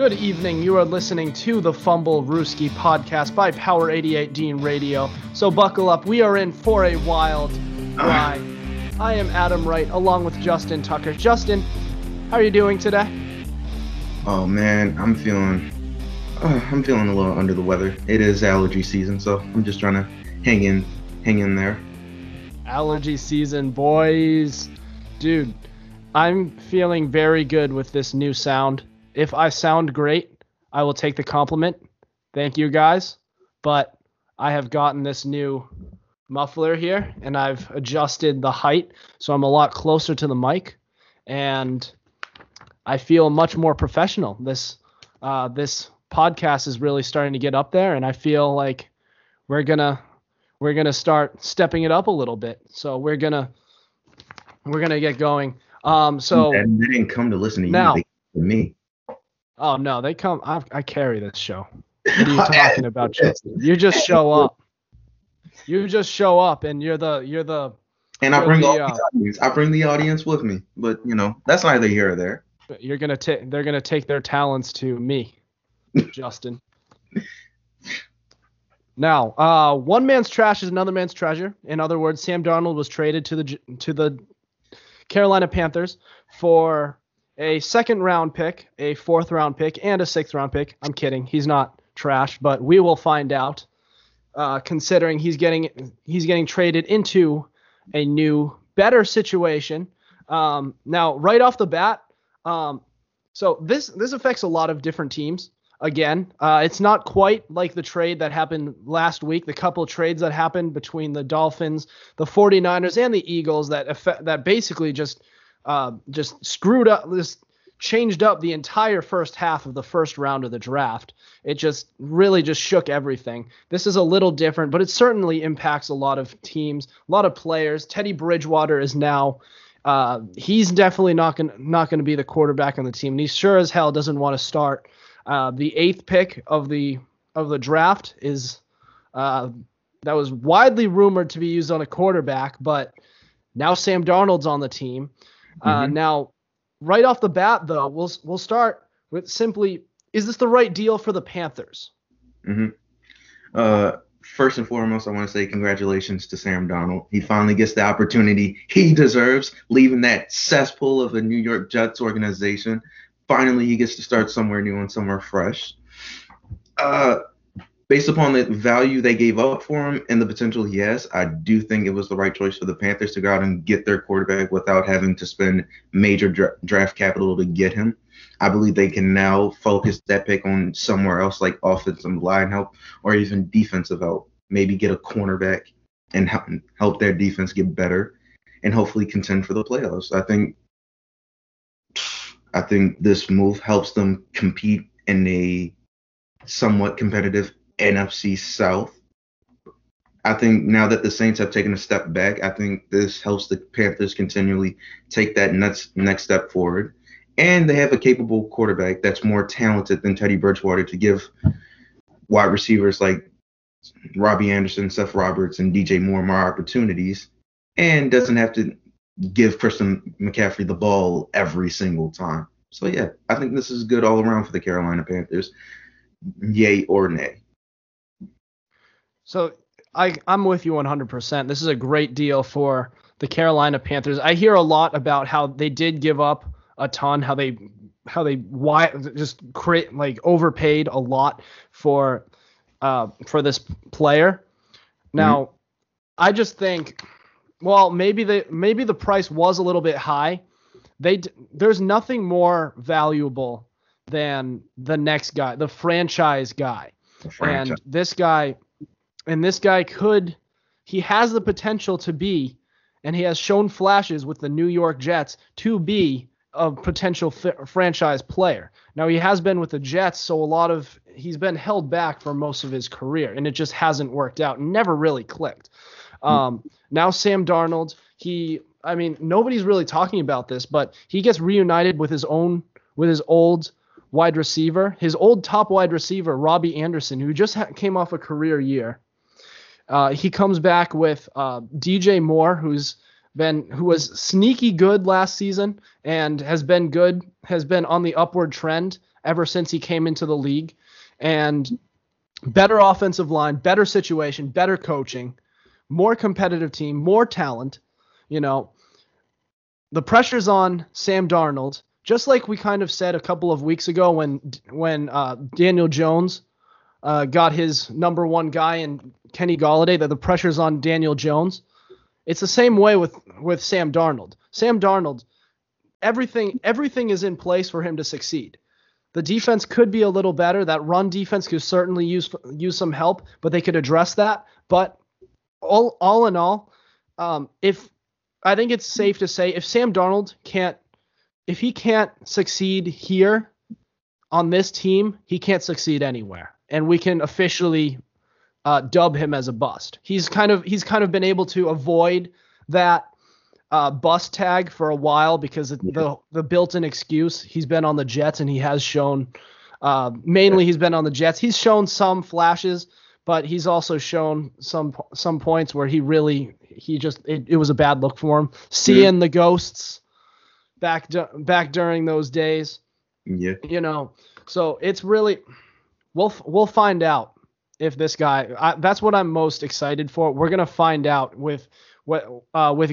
Good evening. You are listening to the Fumblerooski podcast by Power88 Dean Radio. So buckle up. We are in for a wild ride. I am Adam Wright, along with Justin Tucker. Justin, how are you doing today? Oh man, I'm feeling a little under the weather. It is allergy season, so I'm just trying to hang in there. Allergy season, boys. Dude, I'm feeling very good with this new sound. If I sound great, I will take the compliment. Thank you guys. But I have gotten this new muffler here, and I've adjusted the height, so I'm a lot closer to the mic, and I feel much more professional. This podcast is really starting to get up there, and I feel like we're gonna start stepping it up a little bit. So we're gonna get going. So and they didn't come to listen to now, you. They came to me. Oh, no, they come. I carry this show. What are you talking about, Justin? You just show up. You just show up, and you're the. And I bring the audience. I bring the audience with me, but you know that's neither here or there. They're gonna take their talents to me, Justin. Now, one man's trash is another man's treasure. In other words, Sam Darnold was traded to the Carolina Panthers for a second-round pick, a fourth-round pick, and a sixth-round pick. I'm kidding. He's not trash, but we will find out. Considering he's getting traded into a new, better situation. Now, right off the bat, so this affects a lot of different teams. Again, it's not quite like the trade that happened last week, the couple of trades that happened between the Dolphins, the 49ers, and the Eagles that basically just screwed up, just changed up the entire first half of the first round of the draft. It just really just shook everything. This is a little different, but it certainly impacts a lot of teams, a lot of players. Teddy Bridgewater is now he's definitely not going to be the quarterback on the team, and he sure as hell doesn't want to start. The eighth pick of the draft is that was widely rumored to be used on a quarterback, but now Sam Darnold's on the team. Now, right off the bat, though, we'll start with simply, is this the right deal for the Panthers? First and foremost, I want to say congratulations to Sam Darnold. He finally gets the opportunity he deserves, leaving that cesspool of the New York Jets organization. Finally, he gets to start somewhere new and somewhere fresh. Based upon the value they gave up for him and the potential, yes, I do think it was the right choice for the Panthers to go out and get their quarterback without having to spend major draft capital to get him. I believe they can now focus that pick on somewhere else, like offensive line help or even defensive help. Maybe get a cornerback and help their defense get better and hopefully contend for the playoffs. I think this move helps them compete in a somewhat competitive NFC South. I think now that the Saints have taken a step back, I think this helps the Panthers continually take that next step forward. And they have a capable quarterback that's more talented than Teddy Bridgewater to give wide receivers like Robbie Anderson, Seth Roberts, and DJ Moore more opportunities, and doesn't have to give Christian McCaffrey the ball every single time. So, yeah, I think this is good all around for the Carolina Panthers. Yay or nay. So I'm with you 100%. This is a great deal for the Carolina Panthers. I hear a lot about how they did give up a ton, how they overpaid a lot for this player. Now, I just think, well, maybe the price was a little bit high. There's nothing more valuable than the next guy, the franchise guy. And this guy he has the potential to be, and he has shown flashes with the New York Jets to be a potential franchise player. Now, he has been with the Jets, so he's been held back for most of his career, and it just hasn't worked out and never really clicked. Now Sam Darnold, nobody's really talking about this, but he gets reunited with his old wide receiver, his old top wide receiver, Robbie Anderson, who just came off a career year. He comes back with DJ Moore, who was sneaky good last season and has been on the upward trend ever since he came into the league. And better offensive line, better situation, better coaching, more competitive team, more talent. You know, the pressure's on Sam Darnold, just like we kind of said a couple of weeks ago when Daniel Jones got his number one guy in Kenny Golladay, that the pressure's on Daniel Jones. It's the same way with Sam Darnold. Sam Darnold, everything is in place for him to succeed. The defense could be a little better. That run defense could certainly use some help, but they could address that. But all in all, I think it's safe to say if Sam Darnold can't succeed here on this team, he can't succeed anywhere, and we can officially dub him as a bust. He's kind of been able to avoid that bust tag for a while because of the built-in excuse. He's been on the Jets, and he has shown mainly he's been on the Jets. He's shown some flashes, but he's also shown some points where it was a bad look for him. Seeing the ghosts back during those days. Yeah. You know, so it's really, we'll find out if this guy, that's what I'm most excited for. We're going to find out with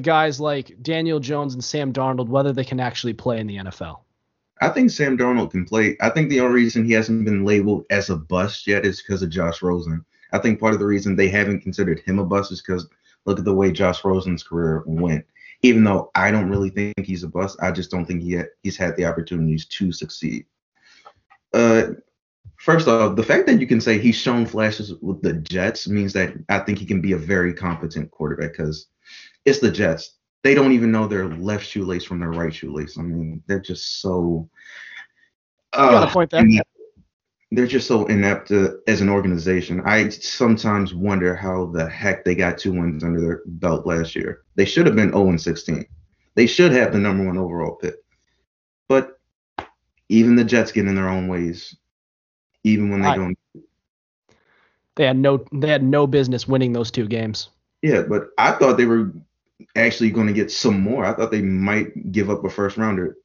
guys like Daniel Jones and Sam Darnold, whether they can actually play in the NFL. I think Sam Darnold can play. I think the only reason he hasn't been labeled as a bust yet is because of Josh Rosen. I think part of the reason they haven't considered him a bust is because look at the way Josh Rosen's career went. Even though I don't really think he's a bust, I just don't think he's had the opportunities to succeed. First off, the fact that you can say he's shown flashes with the Jets means that I think he can be a very competent quarterback because it's the Jets. They don't even know their left shoelace from their right shoelace. I mean, they're just so they're just so inept as an organization. I sometimes wonder how the heck they got 2 wins under their belt last year. They should have been 0-16. They should have the number 1 overall pick. But even the Jets get in their own ways, even when they don't. They had no business winning those 2 games. Yeah, but I thought they were actually going to get some more. I thought they might give up a first-rounder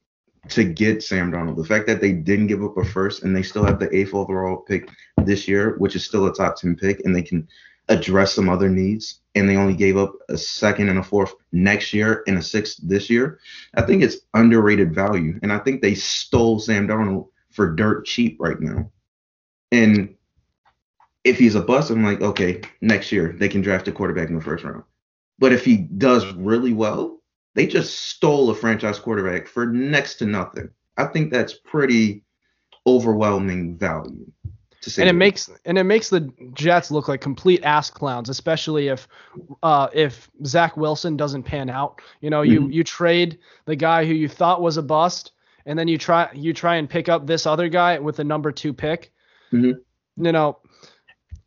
to get Sam Darnold. The fact that they didn't give up a first and they still have the 8th overall pick this year, which is still a top 10 pick, and they can address some other needs, and they only gave up a 2nd and a 4th next year and a 6th this year, I think it's underrated value. And I think they stole Sam Darnold for dirt cheap right now. And if he's a bust, I'm like, okay, next year they can draft a quarterback in the first round. But if he does really well, they just stole a franchise quarterback for next to nothing. I think that's pretty overwhelming value to say. And it makes the Jets look like complete ass clowns, especially if Zach Wilson doesn't pan out. You know, you trade the guy who you thought was a bust, and then you try and pick up this other guy with the number 2 pick. Mm-hmm. You know,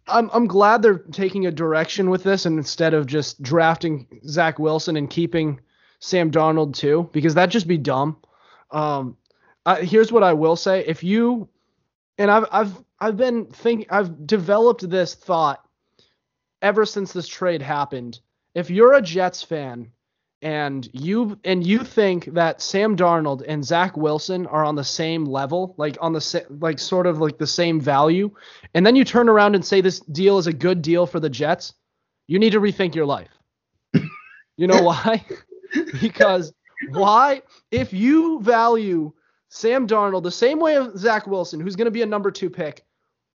I'm glad they're taking a direction with this, and instead of just drafting Zach Wilson and keeping Sam Darnold too, because that'd just be dumb. Here's what I will say: if you, and I've been thinking, I've developed this thought ever since this trade happened. If you're a Jets fan and you think that Sam Darnold and Zach Wilson are on the same level, sort of like the same value, and then you turn around and say this deal is a good deal for the Jets, you need to rethink your life. You know why? Because why? If you value Sam Darnold the same way as Zach Wilson, who's going to be a number 2 pick,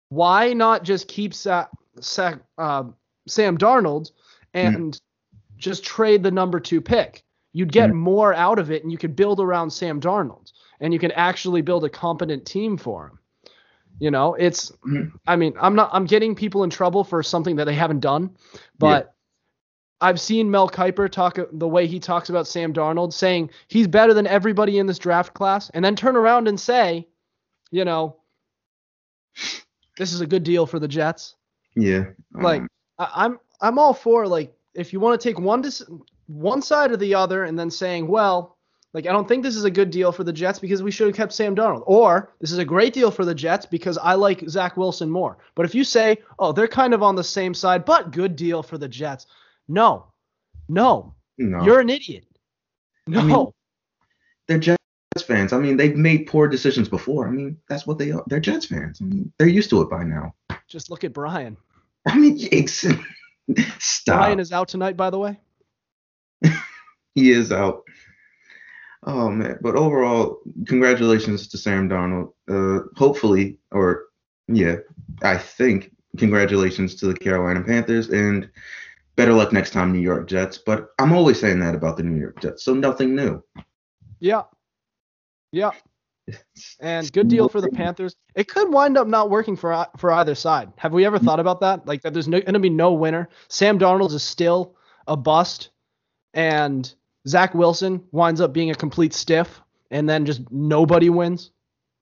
why not just keep Sam Darnold and just trade the number 2 pick? You'd get more out of it, and you could build around Sam Darnold, and you can actually build a competent team for him. You know, it's I mean, I'm getting people in trouble for something that they haven't done, but I've seen Mel Kiper talk the way he talks about Sam Darnold, saying he's better than everybody in this draft class, and then turn around and say, you know, this is a good deal for the Jets. Yeah. Like I'm all for, like, if you want to take one side or the other, and then saying, well, like, I don't think this is a good deal for the Jets because we should have kept Sam Darnold, or this is a great deal for the Jets because I like Zach Wilson more. But if you say, oh, they're kind of on the same side, but good deal for the Jets. No, you're an idiot. No, I mean, they're Jets Jets fans. I mean, they've made poor decisions before. I mean, that's what they are. They're Jets fans. I mean, they're used to it by now. Just look at Brian. I mean, stop. Brian is out tonight, by the way. He is out. Oh, man. But overall, congratulations to Sam Darnold. I think congratulations to the Carolina Panthers, and better luck next time, New York Jets. But I'm always saying that about the New York Jets, so nothing new. Yeah. And good deal for the Panthers. It could wind up not working for either side. Have we ever thought about that? Like, that there's going to be no winner. Sam Darnold is still a bust, and Zach Wilson winds up being a complete stiff, and then just nobody wins.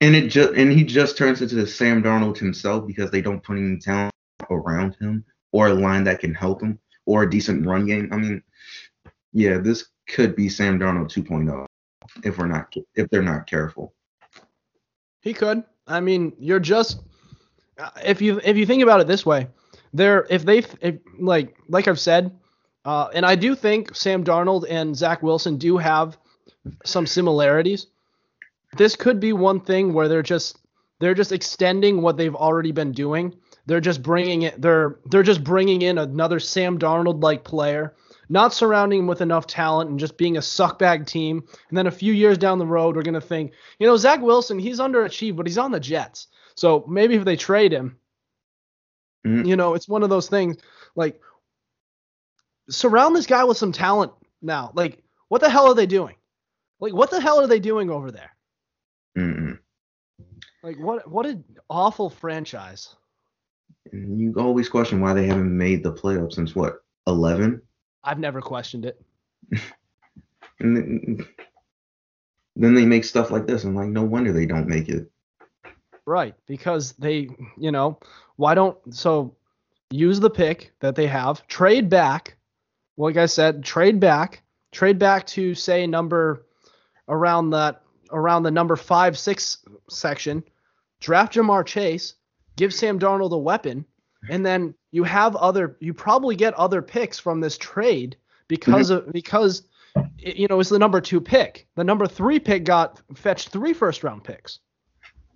And he just turns into the Sam Darnold himself because they don't put any talent around him or a line that can help him or a decent run game. I mean, yeah, this could be Sam Darnold 2.0 if they're not careful. He could. I mean, you're just if you think about it this way, if, like I've said, and I do think Sam Darnold and Zach Wilson do have some similarities. This could be one thing where they're just extending what they've already been doing. They're just bringing in another Sam Darnold-like player, not surrounding him with enough talent and just being a suckbag team. And then a few years down the road, we're gonna think, you know, Zach Wilson, he's underachieved, but he's on the Jets. So maybe if they trade him, you know, it's one of those things. Like, surround this guy with some talent now. Like, what the hell are they doing? Like, what the hell are they doing over there? Mm-mm. Like, what an awful franchise. And you always question why they haven't made the playoffs since, what, 11? I've never questioned it. And then they make stuff like this. I'm like, no wonder they don't make it. Right, because they, you know, why don't – so use the pick that they have. Trade back. Like I said, trade back. Trade back to, say, number around the number 5-6 section, draft Ja'Marr Chase, give Sam Darnold a weapon, and then you probably get other picks from this trade because you know, it's the number 2 pick. The number 3 pick fetched 3 first round picks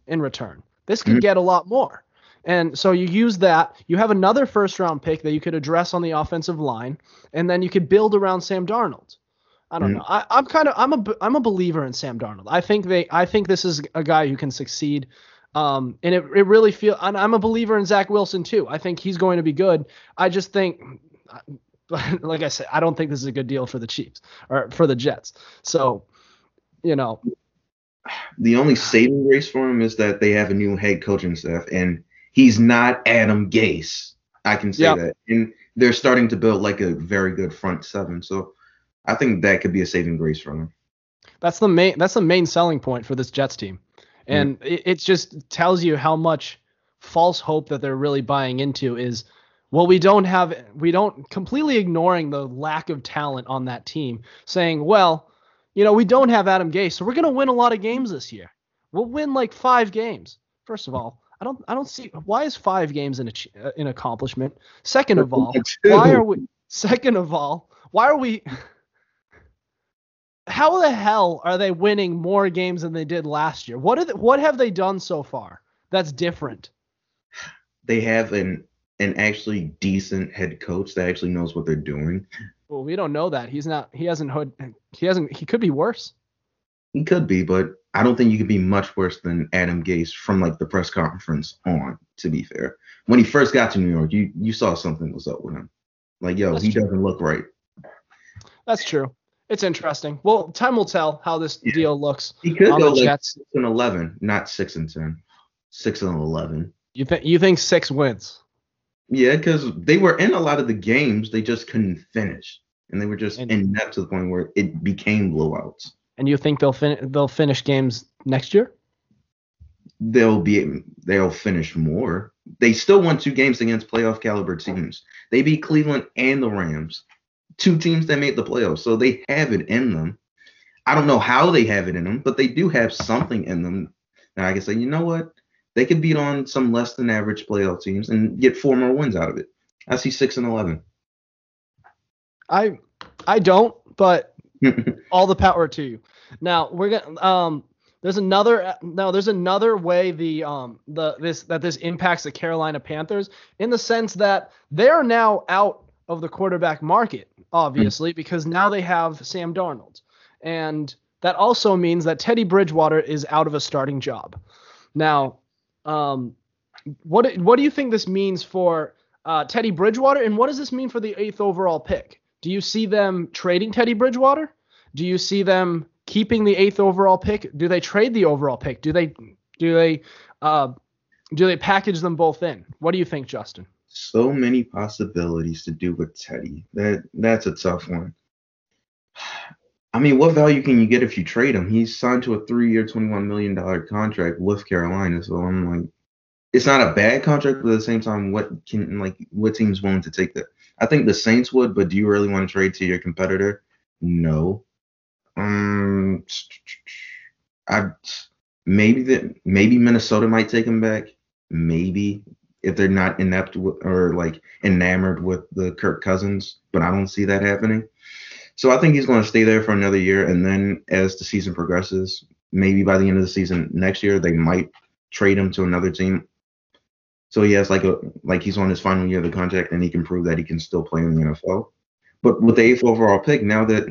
in return. This could get a lot more. And so you use that. You have another first round pick that you could address on the offensive line, and then you could build around Sam Darnold. I don't know. I'm a believer in Sam Darnold. I think this is a guy who can succeed. And it really feels. I'm a believer in Zach Wilson too. I think he's going to be good. I just think, like I said, I don't think this is a good deal for the Chiefs or for the Jets. So, you know, the only saving grace for him is that they have a new head coaching staff, and he's not Adam Gase. I can say that. And they're starting to build like a very good front seven. So I think that could be a saving grace for them. That's the main selling point for this Jets team. And it just tells you how much false hope that they're really buying into is, well, we don't completely ignoring the lack of talent on that team, saying, well, you know, we don't have Adam Gase, so we're going to win a lot of games this year. We'll win like 5 games. First of all, I don't see why is 5 games an accomplishment. Second of all, why are we how the hell are they winning more games than they did last year? What have they done so far that's different? They have an actually decent head coach that actually knows what they're doing. Well, we don't know that. He could be worse. He could be, but I don't think you could be much worse than Adam Gase from like the press conference on, to be fair. When he first got to New York, you saw something was up with him. Like, yo, he doesn't look right. That's true. It's interesting. Well, time will tell how this deal looks. He could go like 6-11, not 6-10. 6-11. You think 6 wins? Yeah, because they were in a lot of the games. They just couldn't finish, and they were just inept to the point where it became blowouts. And you think they'll finish games next year? They'll finish more. They still won 2 games against playoff caliber teams. They beat Cleveland and the Rams. 2 teams that made the playoffs, so they have it in them. I don't know how they have it in them, but they do have something in them. And I can say, you know what? They could beat on some less than average playoff teams and get 4 more wins out of it. I see 6-11. I don't, but all the power to you. Now we're gonna there's another way this impacts the Carolina Panthers, in the sense that they are now out of the quarterback market, obviously, because now they have Sam Darnold, and that also means that Teddy Bridgewater is out of a starting job. Now, what do you think this means for Teddy Bridgewater, and what does this mean for the 8th overall pick? Do you see them trading Teddy Bridgewater? Do you see them keeping the 8th overall pick? Do they trade the overall pick? Do they package them both in? What do you think, Justin? So many possibilities to do with Teddy. That's a tough one. I mean, what value can you get if you trade him? He's signed to a 3-year, $21 million contract with Carolina, so I'm like, it's not a bad contract, but at the same time, what team's willing to take that? I think the Saints would, but do you really want to trade to your competitor? No. Maybe Minnesota might take him back. Maybe, if they're not enamored with the Kirk Cousins, but I don't see that happening. So I think he's going to stay there for another year, and then as the season progresses, maybe by the end of the season next year, they might trade him to another team. So he has like he's on his final year of the contract, and he can prove that he can still play in the NFL. But with the 8th overall pick, now that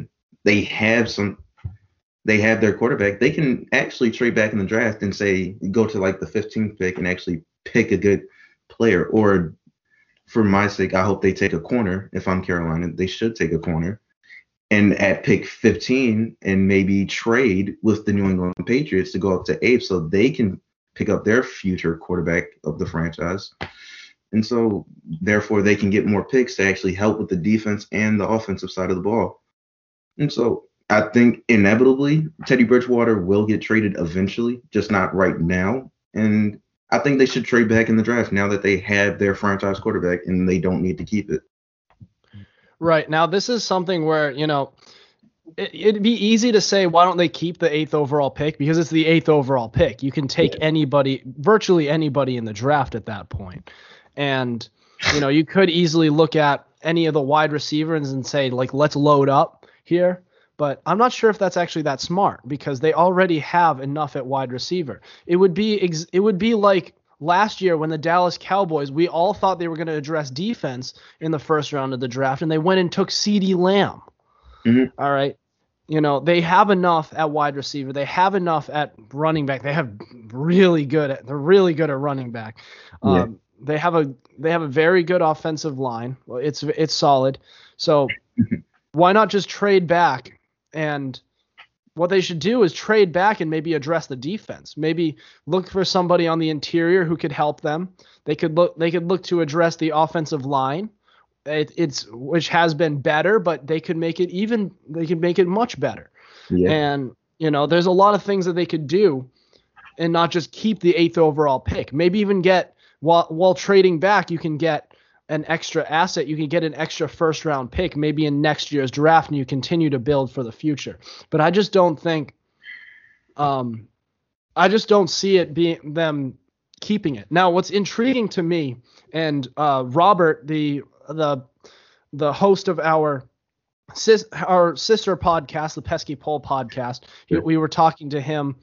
they have their quarterback, they can actually trade back in the draft and say go to like the 15th pick and actually pick a good player. Or for my sake, I hope they take a corner. If I'm Carolina, they should take a corner, and at pick 15, and maybe trade with the New England Patriots to go up to 8th, so they can pick up their future quarterback of the franchise, and so therefore they can get more picks to actually help with the defense and the offensive side of the ball. And so I think inevitably Teddy Bridgewater will get traded eventually, just not right now. And I think they should trade back in the draft now that they have their franchise quarterback and they don't need to keep it. Right. Now, this is something where, you know, it'd be easy to say, why don't they keep the 8th overall pick? Because it's the 8th overall pick. You can take anybody, virtually anybody in the draft at that point. And, you know, you could easily look at any of the wide receivers and say, like, let's load up here. But I'm not sure if that's actually that smart, because they already have enough at wide receiver. It would be like last year when the Dallas Cowboys, we all thought they were going to address defense in the first round of the draft, and they went and took CeeDee Lamb. Mm-hmm. All right. You know, they have enough at wide receiver. They have enough at running back. They have they're really good at running back. Yeah. They have a very good offensive line. It's solid. So why not just trade back? And what they should do is trade back and maybe address the defense. Maybe look for somebody on the interior who could help them. They could look to address the offensive line. Which has been better, but they could make it much better. Yeah. And, you know, there's a lot of things that they could do and not just keep the 8th overall pick. Maybe even get, while trading back, you can get an extra asset. You can get an extra first round pick, maybe in next year's draft, and you continue to build for the future. But I just don't think, I just don't see it being them keeping it. Now, what's intriguing to me, and Robert, the host of our sister podcast, the Pesky Poll Podcast, we were talking to him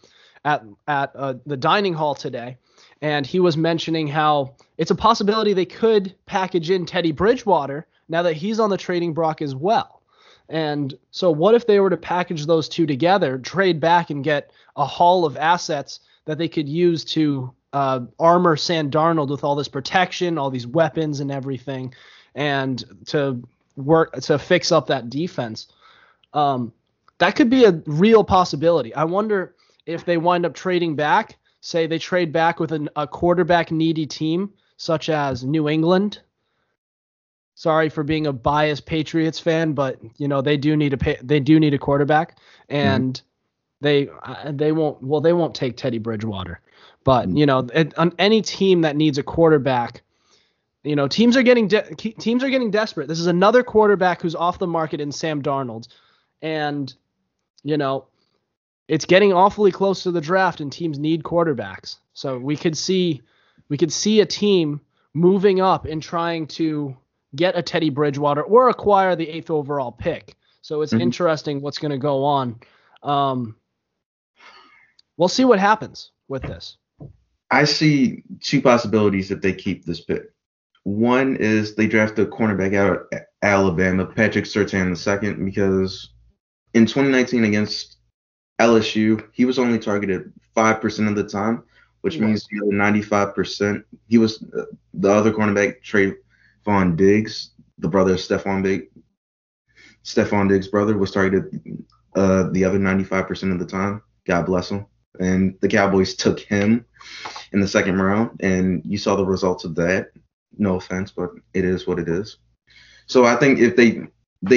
at the dining hall today, and he was mentioning how it's a possibility they could package in Teddy Bridgewater now that he's on the trading block as well. And so what if they were to package those two together, trade back, and get a haul of assets that they could use to armor Sam Darnold with all this protection, all these weapons and everything, and to work to fix up that defense? That could be a real possibility. I wonder if they wind up trading back, say they trade back with a quarterback needy team such as New England. Sorry for being a biased Patriots fan, but you know, they do need a quarterback, and they won't take Teddy Bridgewater. But you know, on any team that needs a quarterback, you know, teams are getting desperate. This is another quarterback who's off the market in Sam Darnold, and you know, it's getting awfully close to the draft, and teams need quarterbacks. So we could see a team moving up and trying to get a Teddy Bridgewater or acquire the 8th overall pick. So it's interesting what's going to go on. we'll see what happens with this. I see two possibilities if they keep this pick. One is they draft the cornerback out of Alabama, Patrick Surtain II, because in 2019 against LSU, he was only targeted 5% of the time, which means the other 95%. He was the other cornerback, Trayvon Diggs, the brother of Stephon Diggs. Stephon Diggs' brother was targeted the other 95% of the time. God bless him. And the Cowboys took him in the second round, and you saw the results of that. No offense, but it is what it is. So I think if they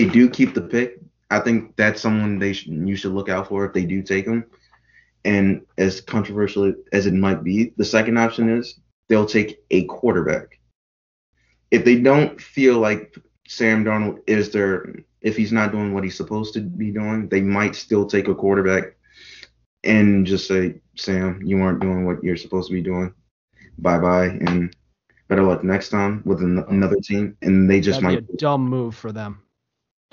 do keep the pick, I think that's someone you should look out for if they do take him. And as controversial as it might be, the second option is they'll take a quarterback. If they don't feel like Sam Darnold is if he's not doing what he's supposed to be doing, they might still take a quarterback and just say, Sam, you aren't doing what you're supposed to be doing. Bye-bye, and better luck next time with another team. And they just might be a dumb move for them.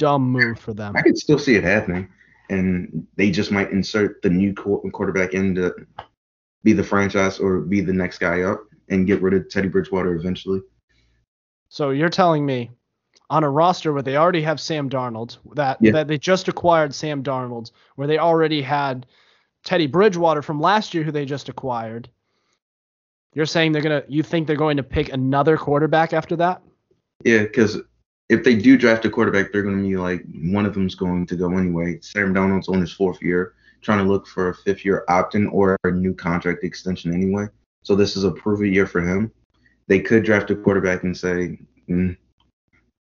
I could still see it happening. And they just might insert the new quarterback in to be the franchise or be the next guy up and get rid of Teddy Bridgewater eventually. So you're telling me on a roster where they already have Sam Darnold, that they just acquired Sam Darnold, where they already had Teddy Bridgewater from last year who they just acquired, you're saying you think they're going to pick another quarterback after that? Yeah, because if they do draft a quarterback, they're going to be like, one of them's going to go anyway. Sam Darnold's on his fourth year, trying to look for a fifth-year opt-in or a new contract extension anyway. So this is a prove-it year for him. They could draft a quarterback and say,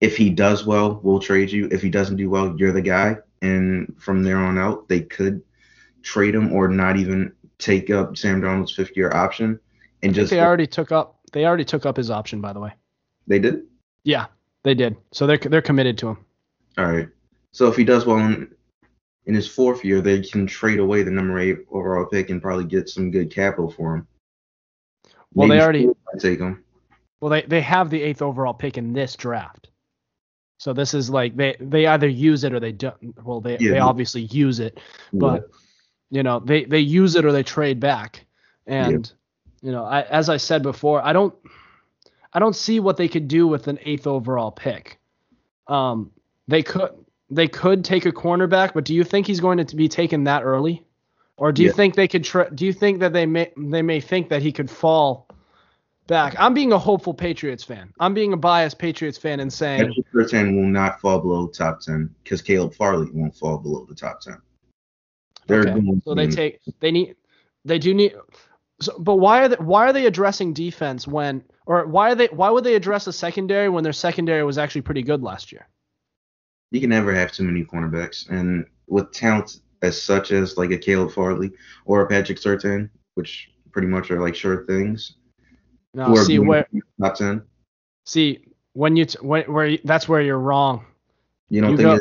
if he does well, we'll trade you. If he doesn't do well, you're the guy. And from there on out, they could trade him or not even take up Sam Darnold's fifth-year option. And they already took up his option, by the way. They did? Yeah, they did. So they're committed to him. All right. So if he does well in his fourth year, they can trade away the number 8 overall pick and probably get some good capital for him. Well, maybe they already take him. Well, they have the 8th overall pick in this draft. So this is like they either use it or they don't. Well, they obviously use it, but they use it or they trade back. And as I said before, I don't see what they could do with an 8th overall pick. They could take a cornerback, but do you think he's going to be taken that early, or do you think they could? Do you think that they may think that he could fall back? I'm being a hopeful Patriots fan. I'm being a biased Patriots fan and saying Patrick will not fall below top 10 because Caleb Farley won't fall below the top 10. So, but why are they addressing defense why would they address a secondary when their secondary was actually pretty good last year? You can never have too many cornerbacks, and with talent as such as like a Caleb Farley or a Patrick Surtain, which pretty much are like sure things. No, top 10. See, when you that's where you're wrong. You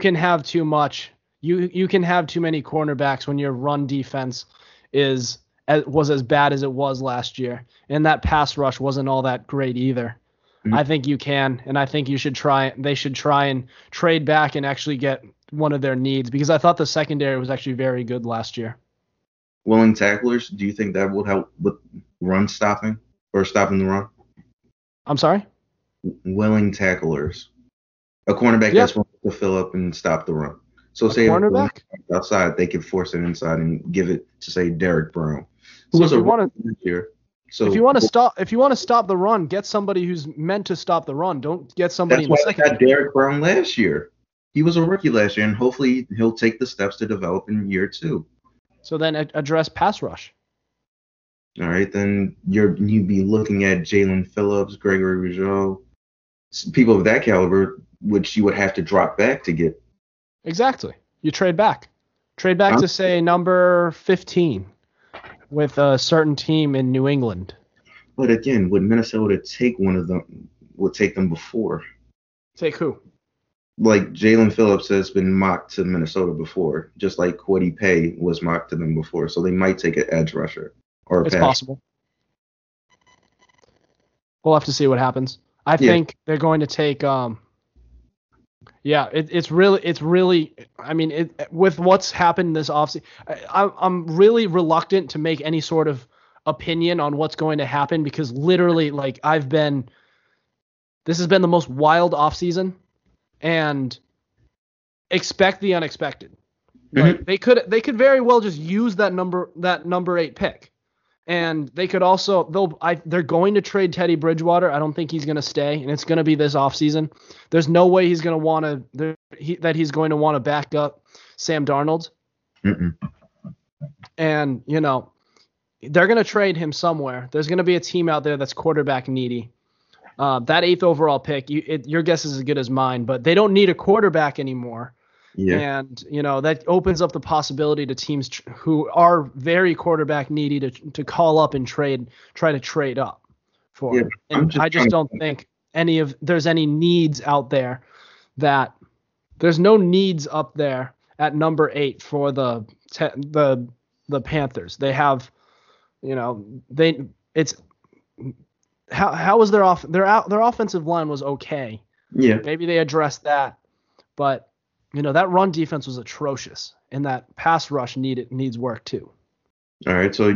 can have too much. You can have too many cornerbacks when your run defense was as bad as it was last year, and that pass rush wasn't all that great either. Mm-hmm. I think you can, and I think they should try and trade back and actually get one of their needs, because I thought the secondary was actually very good last year. Willing tacklers, do you think that would help with run stopping or stopping the run? I'm sorry? Willing tacklers. A cornerback that's willing to fill up and stop the run. So say cornerback outside, they could force it inside and give it to say Derek Brown, who was a runner this year. So if you want to stop the run, get somebody who's meant to stop the run. Don't get somebody. That's why they got Derek Brown last year. He was a rookie last year, and hopefully he'll take the steps to develop in year 2. So then address pass rush. All right, then you'd be looking at Jalen Phillips, Gregory Rougeau, people of that caliber, which you would have to drop back to get. Exactly. You trade back. To, say, number 15 with a certain team in New England. But again, would Minnesota take one of them? Would take them before? Take who? Like Jalen Phillips has been mocked to Minnesota before, just like Kwity Paye was mocked to them before. So they might take an edge rusher or a pass. It's possible. We'll have to see what happens. I think they're going to take – Yeah, it's really. I mean, with what's happened this offseason, I'm really reluctant to make any sort of opinion on what's going to happen, because literally, like, this has been the most wild offseason, and expect the unexpected. Mm-hmm. Like, they could very well just use that number 8 pick, and they could also they're going to trade Teddy Bridgewater. I don't think he's going to stay, and it's going to be this offseason. There's no way he's going to want to that he's going to want to back up Sam Darnold. Mm-mm. And you know they're going to trade him somewhere. There's going to be a team out there that's quarterback needy. That 8th overall pick, your guess is as good as mine, but they don't need a quarterback anymore. Yeah. And, you know, that opens up the possibility to teams who are very quarterback needy to call up and try to trade up for it. And I just don't think there's any needs out there that there's no needs up there at number 8 for the Panthers. They have, you know, how was their offensive line was okay. Yeah. Maybe they addressed that, but you know, that run defense was atrocious, and that pass rush needs work too. All right, so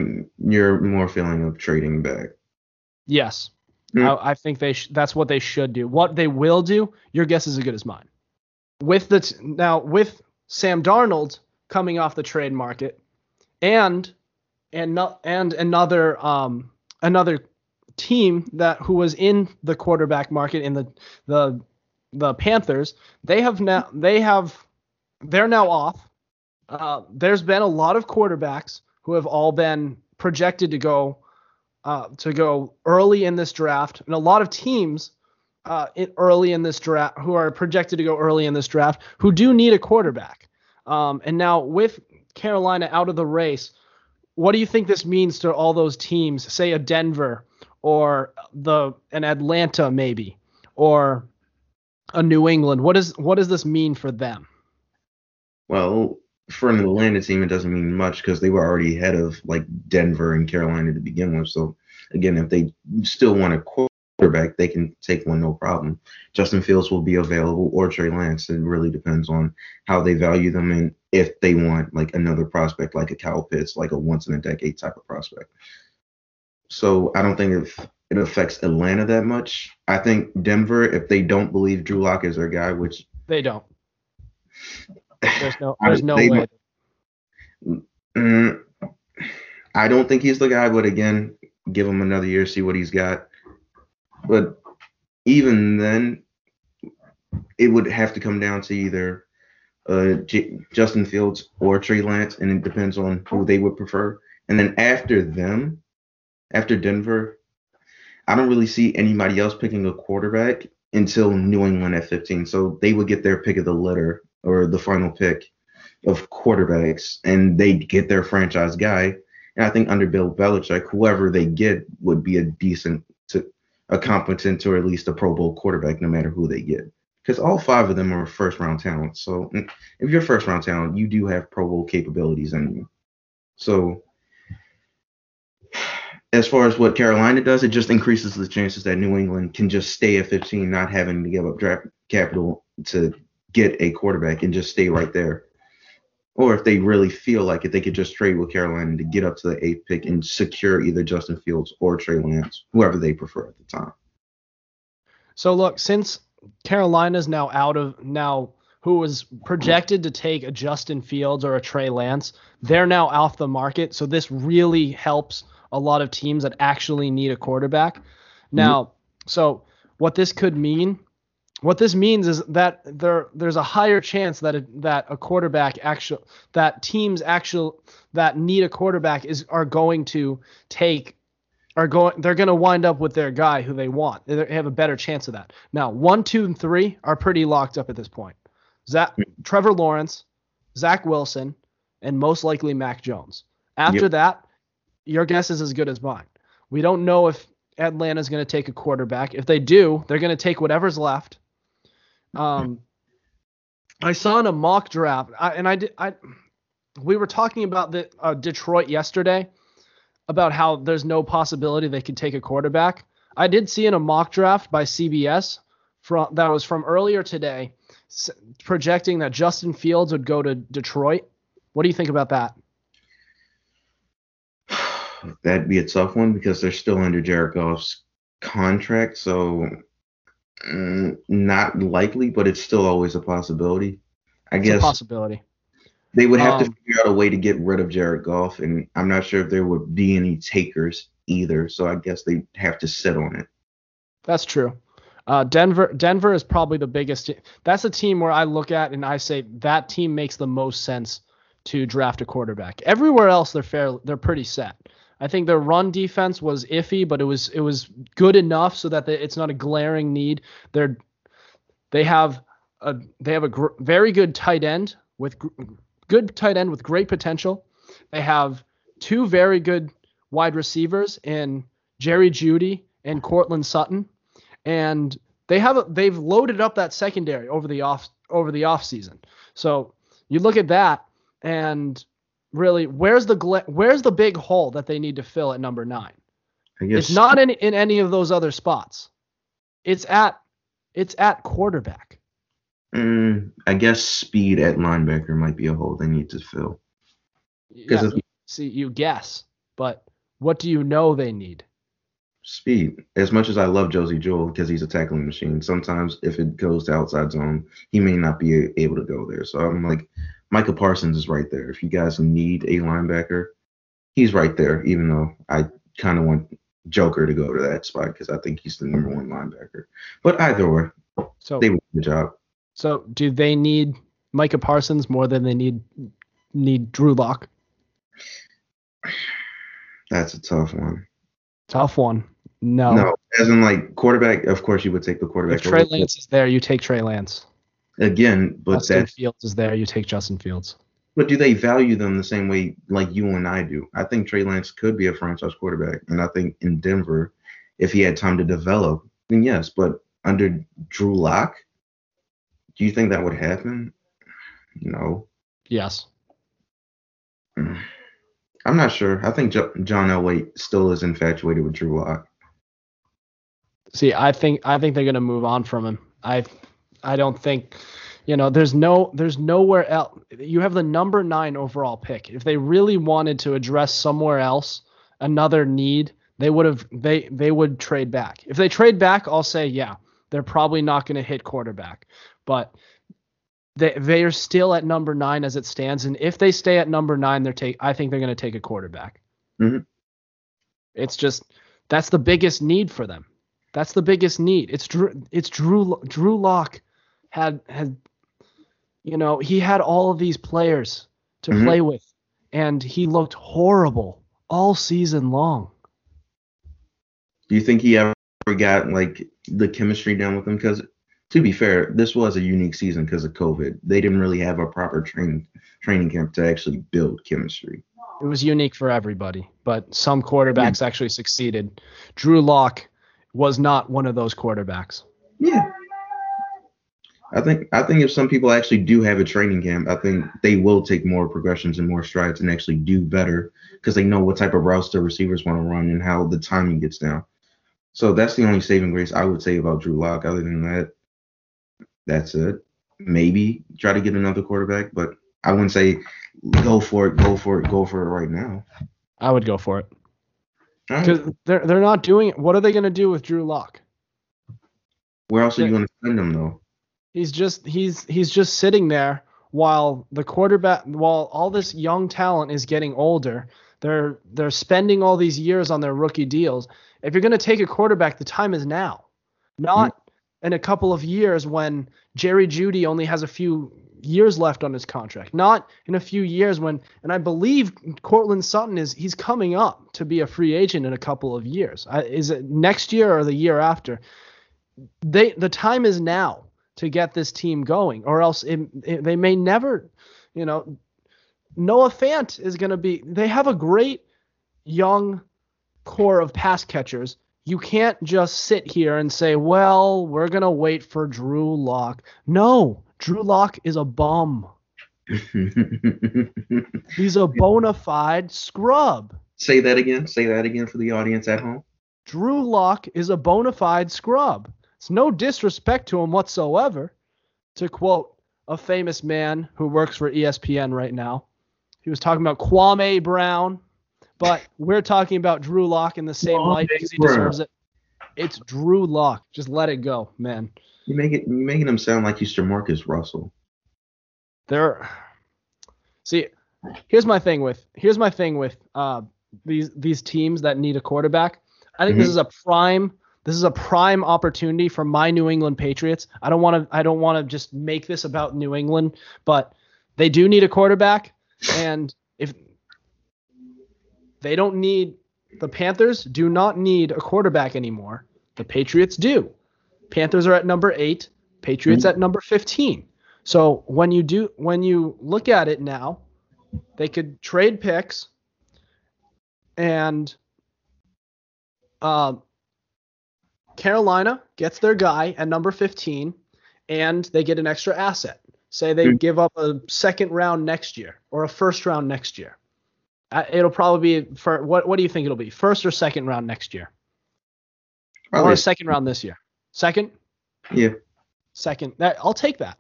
you're more feeling of trading back. Yes. Mm-hmm. I think that's what they should do. What they will do, your guess is as good as mine. With Sam Darnold coming off the trade market, and another team who was in the quarterback market in the Panthers, they're now off. There's been a lot of quarterbacks who have all been projected to go early in this draft, and a lot of teams who are projected to go early in this draft who do need a quarterback. And now with Carolina out of the race, what do you think this means to all those teams? Say a Denver or an Atlanta maybe, or a New England. What does this mean for them? Well, for an Atlanta team, it doesn't mean much because they were already ahead of like Denver and Carolina to begin with. So again, if they still want a quarterback, they can take one, no problem. Justin Fields will be available, or Trey Lance. It really depends on how they value them and if they want like another prospect, like a Kyle Pitts, like a once in a decade type of prospect. So I don't think it affects Atlanta that much. I think Denver, if they don't believe Drew Lock is their guy, which they don't. There's no way. I don't think he's the guy, but again, give him another year, see what he's got. But even then, it would have to come down to either Justin Fields or Trey Lance, and it depends on who they would prefer. And then after Denver, I don't really see anybody else picking a quarterback until New England at 15. So they would get their pick of the litter, or the final pick of quarterbacks, and they'd get their franchise guy. And I think under Bill Belichick, whoever they get would be a competent, or at least a Pro Bowl quarterback, no matter who they get. Because all 5 of them are first-round talent. So if you're first-round talent, you do have Pro Bowl capabilities in you. So as far as what Carolina does, it just increases the chances that New England can just stay at 15, not having to give up draft capital to get a quarterback, and just stay right there. Or if they really feel like it, they could just trade with Carolina to get up to the 8th pick and secure either Justin Fields or Trey Lance, whoever they prefer at the time. So look, since Carolina's now who was projected to take a Justin Fields or a Trey Lance, they're now off the market. So this really helps a lot of teams that actually need a quarterback. Now, so what this means is that there's a higher chance that teams that need a quarterback they're going to wind up with their guy who they want. They have a better chance of that. Now, 1, 2, and 3 are pretty locked up at this point. Trevor Lawrence, Zach Wilson, and most likely Mac Jones. After that, your guess is as good as mine. We don't know if Atlanta's going to take a quarterback. If they do, they're going to take whatever's left. I saw in a mock draft, we were talking about Detroit yesterday, about how there's no possibility they could take a quarterback. I did see in a mock draft by CBS that was from earlier today, projecting that Justin Fields would go to Detroit. What do you think about that? That'd be a tough one because they're still under Jared Goff's contract, so not likely, but it's still always a possibility. I guess. It's a possibility. They would have to figure out a way to get rid of Jared Goff, and I'm not sure if there would be any takers either, so I guess they'd have to sit on it. That's true. Denver is probably the biggest. That's a team where I look at and I say that team makes the most sense to draft a quarterback. Everywhere else, they're pretty set. I think their run defense was iffy, but it was good enough so that it's not a glaring need. They have a very good tight end with great potential. They have two very good wide receivers in Jerry Jeudy and Courtland Sutton, and they've loaded up that secondary over the off season. So you look at that, and really, where's the big hole that they need to fill at number 9? I guess it's not in any of those other spots. It's at quarterback. I guess speed at linebacker might be a hole they need to fill. Yeah, you guess, but what do you know they need? Speed. As much as I love Josie Jewell because he's a tackling machine, sometimes if it goes to outside zone, he may not be able to go there. So I'm like, Micah Parsons is right there. If you guys need a linebacker, he's right there, even though I kind of want Joker to go to that spot because I think he's the number 1 linebacker. But either way, they would do the job. So do they need Micah Parsons more than they need Drew Lock? That's a tough one. No. No, as in like quarterback, of course you would take the quarterback. If Trey Lance is there, you take Trey Lance. Again, but Justin Fields is there, you take Justin Fields. But do they value them the same way like you and I do? I think Trey Lance could be a franchise quarterback, and I think in Denver, if he had time to develop, then yes. But under Drew Lock, do you think that would happen? No. Yes. I'm not sure. I think John Elway still is infatuated with Drew Lock. See, I think they're going to move on from him. I don't think, there's nowhere else. You have the number 9 overall pick. If they really wanted to address somewhere else, another need, they would trade back. If they trade back, I'll say, yeah, they're probably not going to hit quarterback. But they are still at number 9 as it stands, and if they stay at number 9, I think they're going to take a quarterback. Mm-hmm. It's just that's the biggest need for them. That's the biggest need. Drew Lock had he had all of these players to mm-hmm. play with, and he looked horrible all season long. Do you think he ever got like the chemistry down with him? Because to be fair, this was a unique season because of COVID. They didn't really have a proper training camp to actually build chemistry. It was unique for everybody, but some quarterbacks actually succeeded. Drew Lock was not one of those quarterbacks. Yeah. I think if some people actually do have a training camp, I think they will take more progressions and more strides and actually do better because they know what type of routes their receivers want to run and how the timing gets down. So that's the only saving grace I would say about Drew Lock. Other than that, that's it. Maybe try to get another quarterback, but I wouldn't say go for it right now. I would go for it. Because they're not doing it. What are they going to do with Drew Lock? Where else are you going to send him though? He's just sitting there while the quarterback, while all this young talent is getting older. They're spending all these years on their rookie deals. If you're going to take a quarterback, the time is now, not in a couple of years when Jerry Jeudy only has a few years left on his contract, not in a few years when, and I believe Courtland Sutton he's coming up to be a free agent in a couple of years. Is it next year or the year after? The time is now to get this team going, or else they may never, Noah Fant is going to be, they have a great young core of pass catchers. You can't just sit here and say, well, we're going to wait for Drew Lock. No, Drew Lock is a bum. He's a bona fide scrub. Say that again. Say that again for the audience at home. Drew Lock is a bona fide scrub. It's no disrespect to him whatsoever. to quote a famous man who works for ESPN right now. He was talking about Kwame Brown, but we're talking about Drew Lock in the same light because he deserves it. It's Drew Lock. Just let it go, man. You're making him sound like he's Jamarcus Russell. See, here's my thing with these teams that need a quarterback. I think this is a prime opportunity for my New England Patriots. I don't want to just make this about New England, but they do need a quarterback. And if they don't need, the Panthers do not need a quarterback anymore. The Patriots do. Panthers are at number 8, Patriots at number 15. So when you look at it now, they could trade picks and Carolina gets their guy at number 15 and they get an extra asset. Say they give up a second round next year or a first round next year. It'll probably be for what do you think it'll be? First or second round next year? Probably. Or a second round this year? Second? Yeah. Second. I'll take that.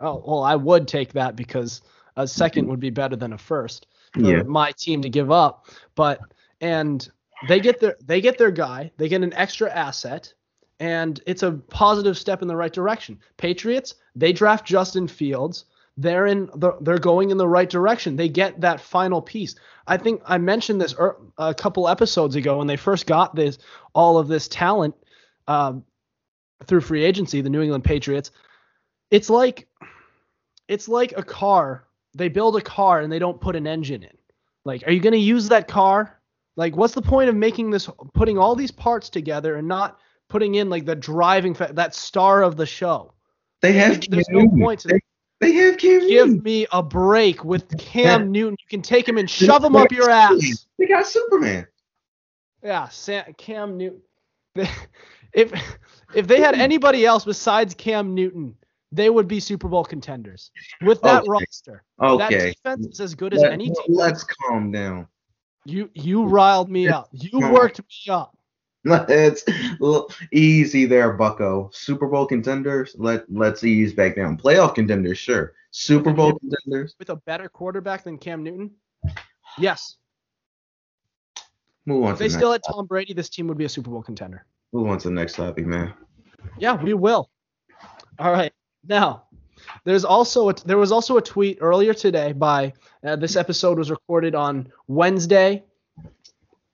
Oh, well, I would take that because a second would be better than a first for my team to give up. But and they get their guy, they get an extra asset, and it's a positive step in the right direction. Patriots, they draft Justin Fields. They're going in the right direction. They get that final piece. I think I mentioned this a couple episodes ago when they first got all of this talent through free agency, the New England Patriots. It's like a car. They build a car and they don't put an engine in. Like, are you going to use that car? Like, what's the point of putting all these parts together and not putting in like the driving that star of the show? They have there's no point to that. They have Cam Newton. Give me a break with Cam Newton. You can take him and shove him up your ass. They got Superman. Yeah, Cam Newton. If they had anybody else besides Cam Newton, they would be Super Bowl contenders with that roster. Okay. That defense is as good as any team. Let's calm down. You riled me up. You worked me up. It's easy there, Bucko. Super Bowl contenders, let's ease back down. Playoff contenders, sure. Super Bowl contenders. With a better quarterback than Cam Newton? Yes. Move on. If they still had Tom Brady, this team would be a Super Bowl contender. Move on to the next topic, man. Yeah, we will. All right. Now, there was also a tweet earlier today by this episode was recorded on Wednesday.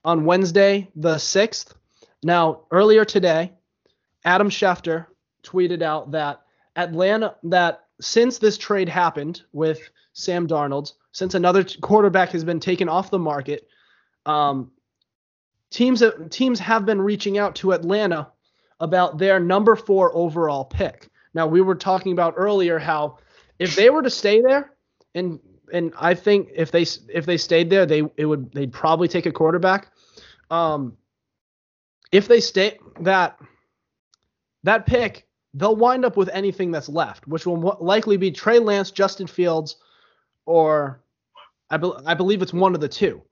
On Wednesday, the 6th. Now, earlier today, Adam Schefter tweeted out that since this trade happened with Sam Darnold, since another quarterback has been taken off the market, teams have been reaching out to Atlanta about their number 4 overall pick. Now, we were talking about earlier how if they were to stay there, and I think if they stayed there, they'd probably take a quarterback. If they stay that pick, they'll wind up with anything that's left, which will likely be Trey Lance, Justin Fields, or I believe it's one of the two.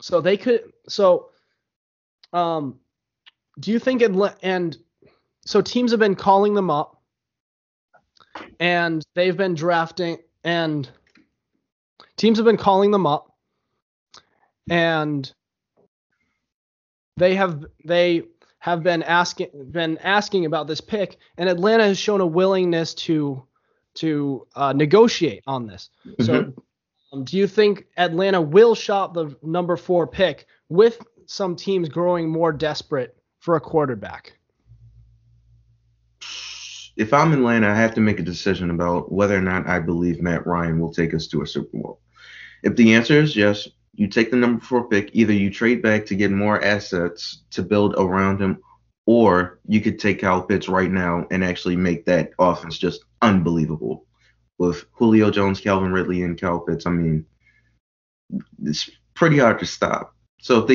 So they could. So do you think and so teams have been calling them up. And they've been drafting, and teams have been calling them up, and they have been asking about this pick, and Atlanta has shown a willingness to negotiate on this. Mm-hmm. So, do you think Atlanta will shop the number 4 pick with some teams growing more desperate for a quarterback? If I'm in Atlanta, I have to make a decision about whether or not I believe Matt Ryan will take us to a Super Bowl. If the answer is yes, you take the number 4 pick. Either you trade back to get more assets to build around him, or you could take Kyle Pitts right now and actually make that offense just unbelievable. With Julio Jones, Calvin Ridley, and Kyle Pitts, I mean, it's pretty hard to stop. So if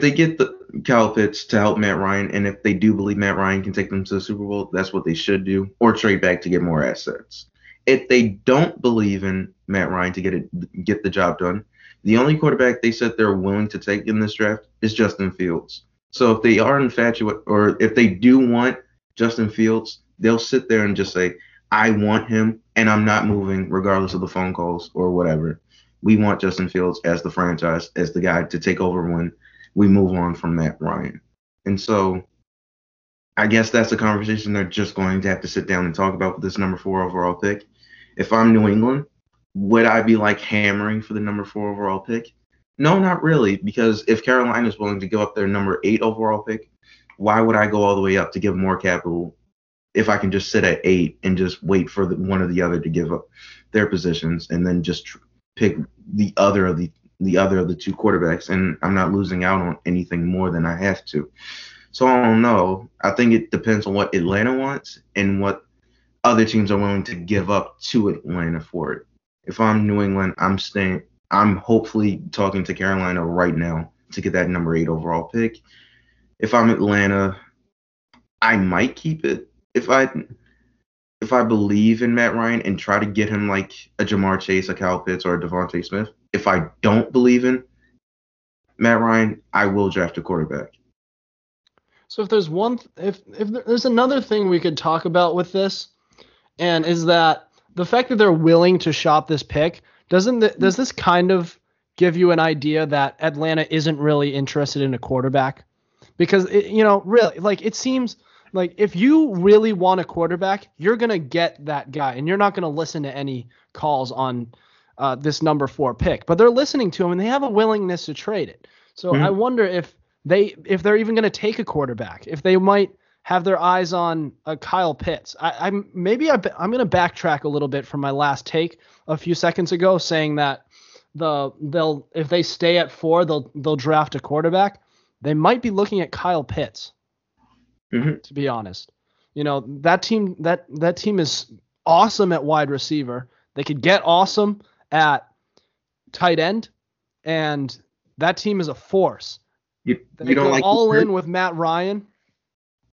they get the Kyle Pitts to help Matt Ryan, and if they do believe Matt Ryan can take them to the Super Bowl, that's what they should do, or trade back to get more assets. If they don't believe in Matt Ryan to get the job done, the only quarterback they said they're willing to take in this draft is Justin Fields. So if they do want Justin Fields, they'll sit there and just say, I want him, and I'm not moving regardless of the phone calls or whatever. We want Justin Fields as the franchise, as the guy to take over when we move on from Matt Ryan. And so I guess that's a conversation they're just going to have to sit down and talk about with this number 4 overall pick. If I'm New England, would I be like hammering for the number 4 overall pick? No, not really, because if Carolina is willing to give up their number 8 overall pick, why would I go all the way up to give more capital if I can just sit at 8 and just wait for one or the other to give up their positions and then just pick the other of the two quarterbacks, and I'm not losing out on anything more than I have to. So I don't know. I think it depends on what Atlanta wants and what other teams are willing to give up to Atlanta for it. If I'm New England, I'm hopefully talking to Carolina right now to get that number 8 overall pick. If I'm Atlanta, I might keep it if I believe in Matt Ryan and try to get him like a Ja'Marr Chase, a Kyle Pitts, or a Devontae Smith. If I don't believe in Matt Ryan, I will draft a quarterback. So if there's another thing we could talk about with this, and is that the fact that they're willing to shop this pick, does this kind of give you an idea that Atlanta isn't really interested in a quarterback? Because it seems like if you really want a quarterback, you're going to get that guy, and you're not going to listen to any calls on this number 4 pick. But they're listening to him, and they have a willingness to trade it. So I wonder if they're even going to take a quarterback, if they might have their eyes on a Kyle Pitts. I'm going to backtrack a little bit from my last take a few seconds ago, saying that if they stay at 4, they'll draft a quarterback. They might be looking at Kyle Pitts. Mm-hmm. To be honest, that team is awesome at wide receiver. They could get awesome at tight end, and that team is a force. They don't like all in with Matt Ryan.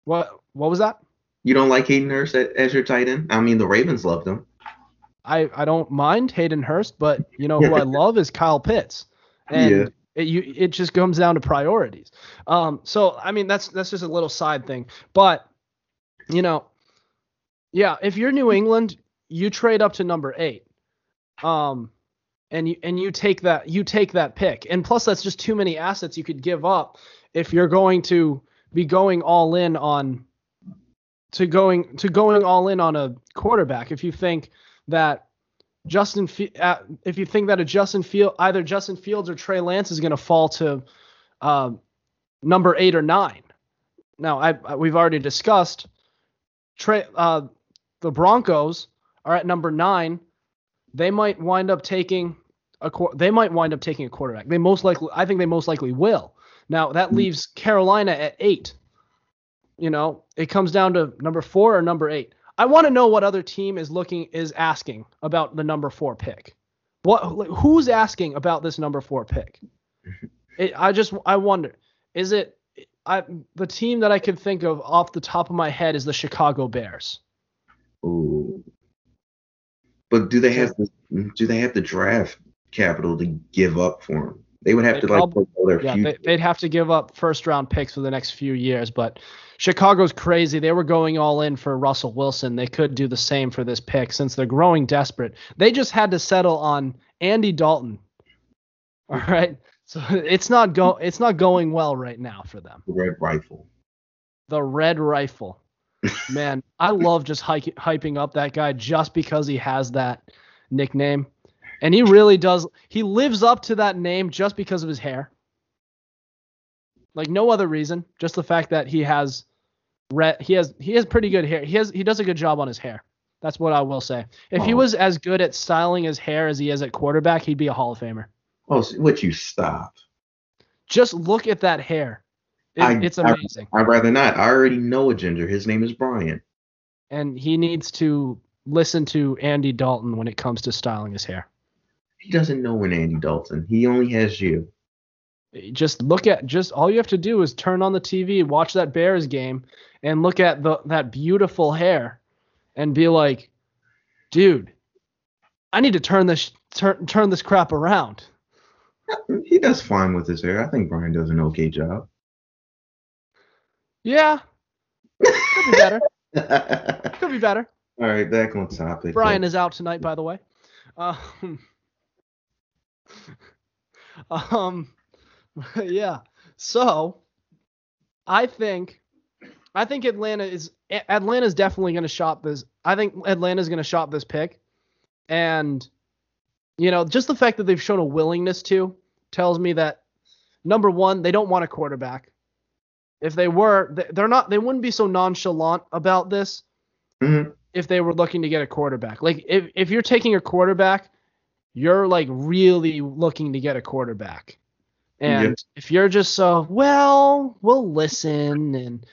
What was that? You don't like Hayden Hurst as your tight end? I mean, the Ravens loved him. I don't mind Hayden Hurst, but who I love is Kyle Pitts. And yeah. It just comes down to priorities. So, I mean, that's just a little side thing. But, if you're New England, you trade up to number 8, and you take that pick. And plus, that's just too many assets you could give up if you're going to be going all in on a quarterback. If you think that either Justin Fields or Trey Lance is going to fall to number 8 or 9. Now, we've already discussed the Broncos are at number 9. They might wind up taking a quarterback. I think they most likely will. Now that leaves Carolina at 8. It comes down to number 4 or number 8. I want to know what other team is asking about the number 4 pick. Who's asking about this number 4 pick? I wonder. Is it the team that I could think of off the top of my head is the Chicago Bears? Ooh, but do they have the draft capital to give up for him? They would have future. They'd have to give up first-round picks for the next few years, but Chicago's crazy. They were going all in for Russell Wilson. They could do the same for this pick since they're growing desperate. They just had to settle on Andy Dalton. All right? So it's not going well right now for them. The Red Rifle. Man, I love just hyping up that guy just because he has that nickname. And he really does. He lives up to that name just because of his hair. Like no other reason, just the fact that he has red. He has pretty good hair. He does a good job on his hair. That's what I will say. If he was as good at styling his hair as he is at quarterback, he'd be a Hall of Famer. Oh, would you stop? Just look at that hair. It's amazing. I'd rather not. I already know a ginger. His name is Brian. And he needs to listen to Andy Dalton when it comes to styling his hair. He doesn't know an Andy Dalton. He only has you. Just all you have to do is turn on the TV, watch that Bears game, and look at that beautiful hair, and be like, dude, I need to turn this crap around. He does fine with his hair. I think Brian does an okay job. Yeah, could be better. Could be better. All right, back on topic. Brian is out tonight, by the way. Yeah. So I think Atlanta's definitely going to shop this. I think Atlanta's going to shop this pick, and you know, just the fact that they've shown a willingness to tells me that number one, they don't want a quarterback. If they were, they're not. They wouldn't be so nonchalant about this if they were looking to get a quarterback. Like if you're taking a quarterback, you're like really looking to get a quarterback. And if you're just so, well, we'll listen, and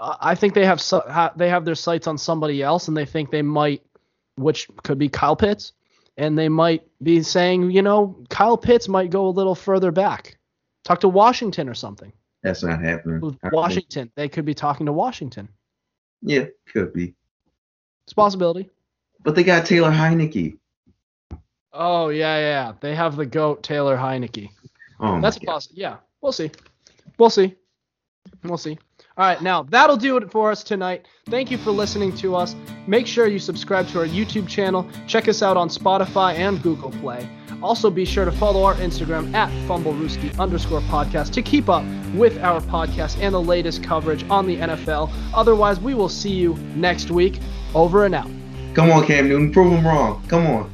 I think they have their sights on somebody else, and they think they might, which could be Kyle Pitts, and they might be saying, you know, Kyle Pitts might go a little further back, talk to Washington or something. That's not happening. Washington, they could be talking to Washington. Yeah, could be. It's a possibility. But they got Taylor Heinicke. Oh yeah, they have the GOAT Taylor Heinicke. Oh, that's possible. Yeah, we'll see. All right, now that'll do it for us tonight. Thank you for listening to us. Make sure you subscribe to our YouTube channel. Check us out on Spotify and Google Play. Also, be sure to follow our Instagram at Fumblerooski_podcast to keep up with our podcast and the latest coverage on the NFL. Otherwise, we will see you next week. Over and out. Come on, Cam Newton. Prove them wrong. Come on.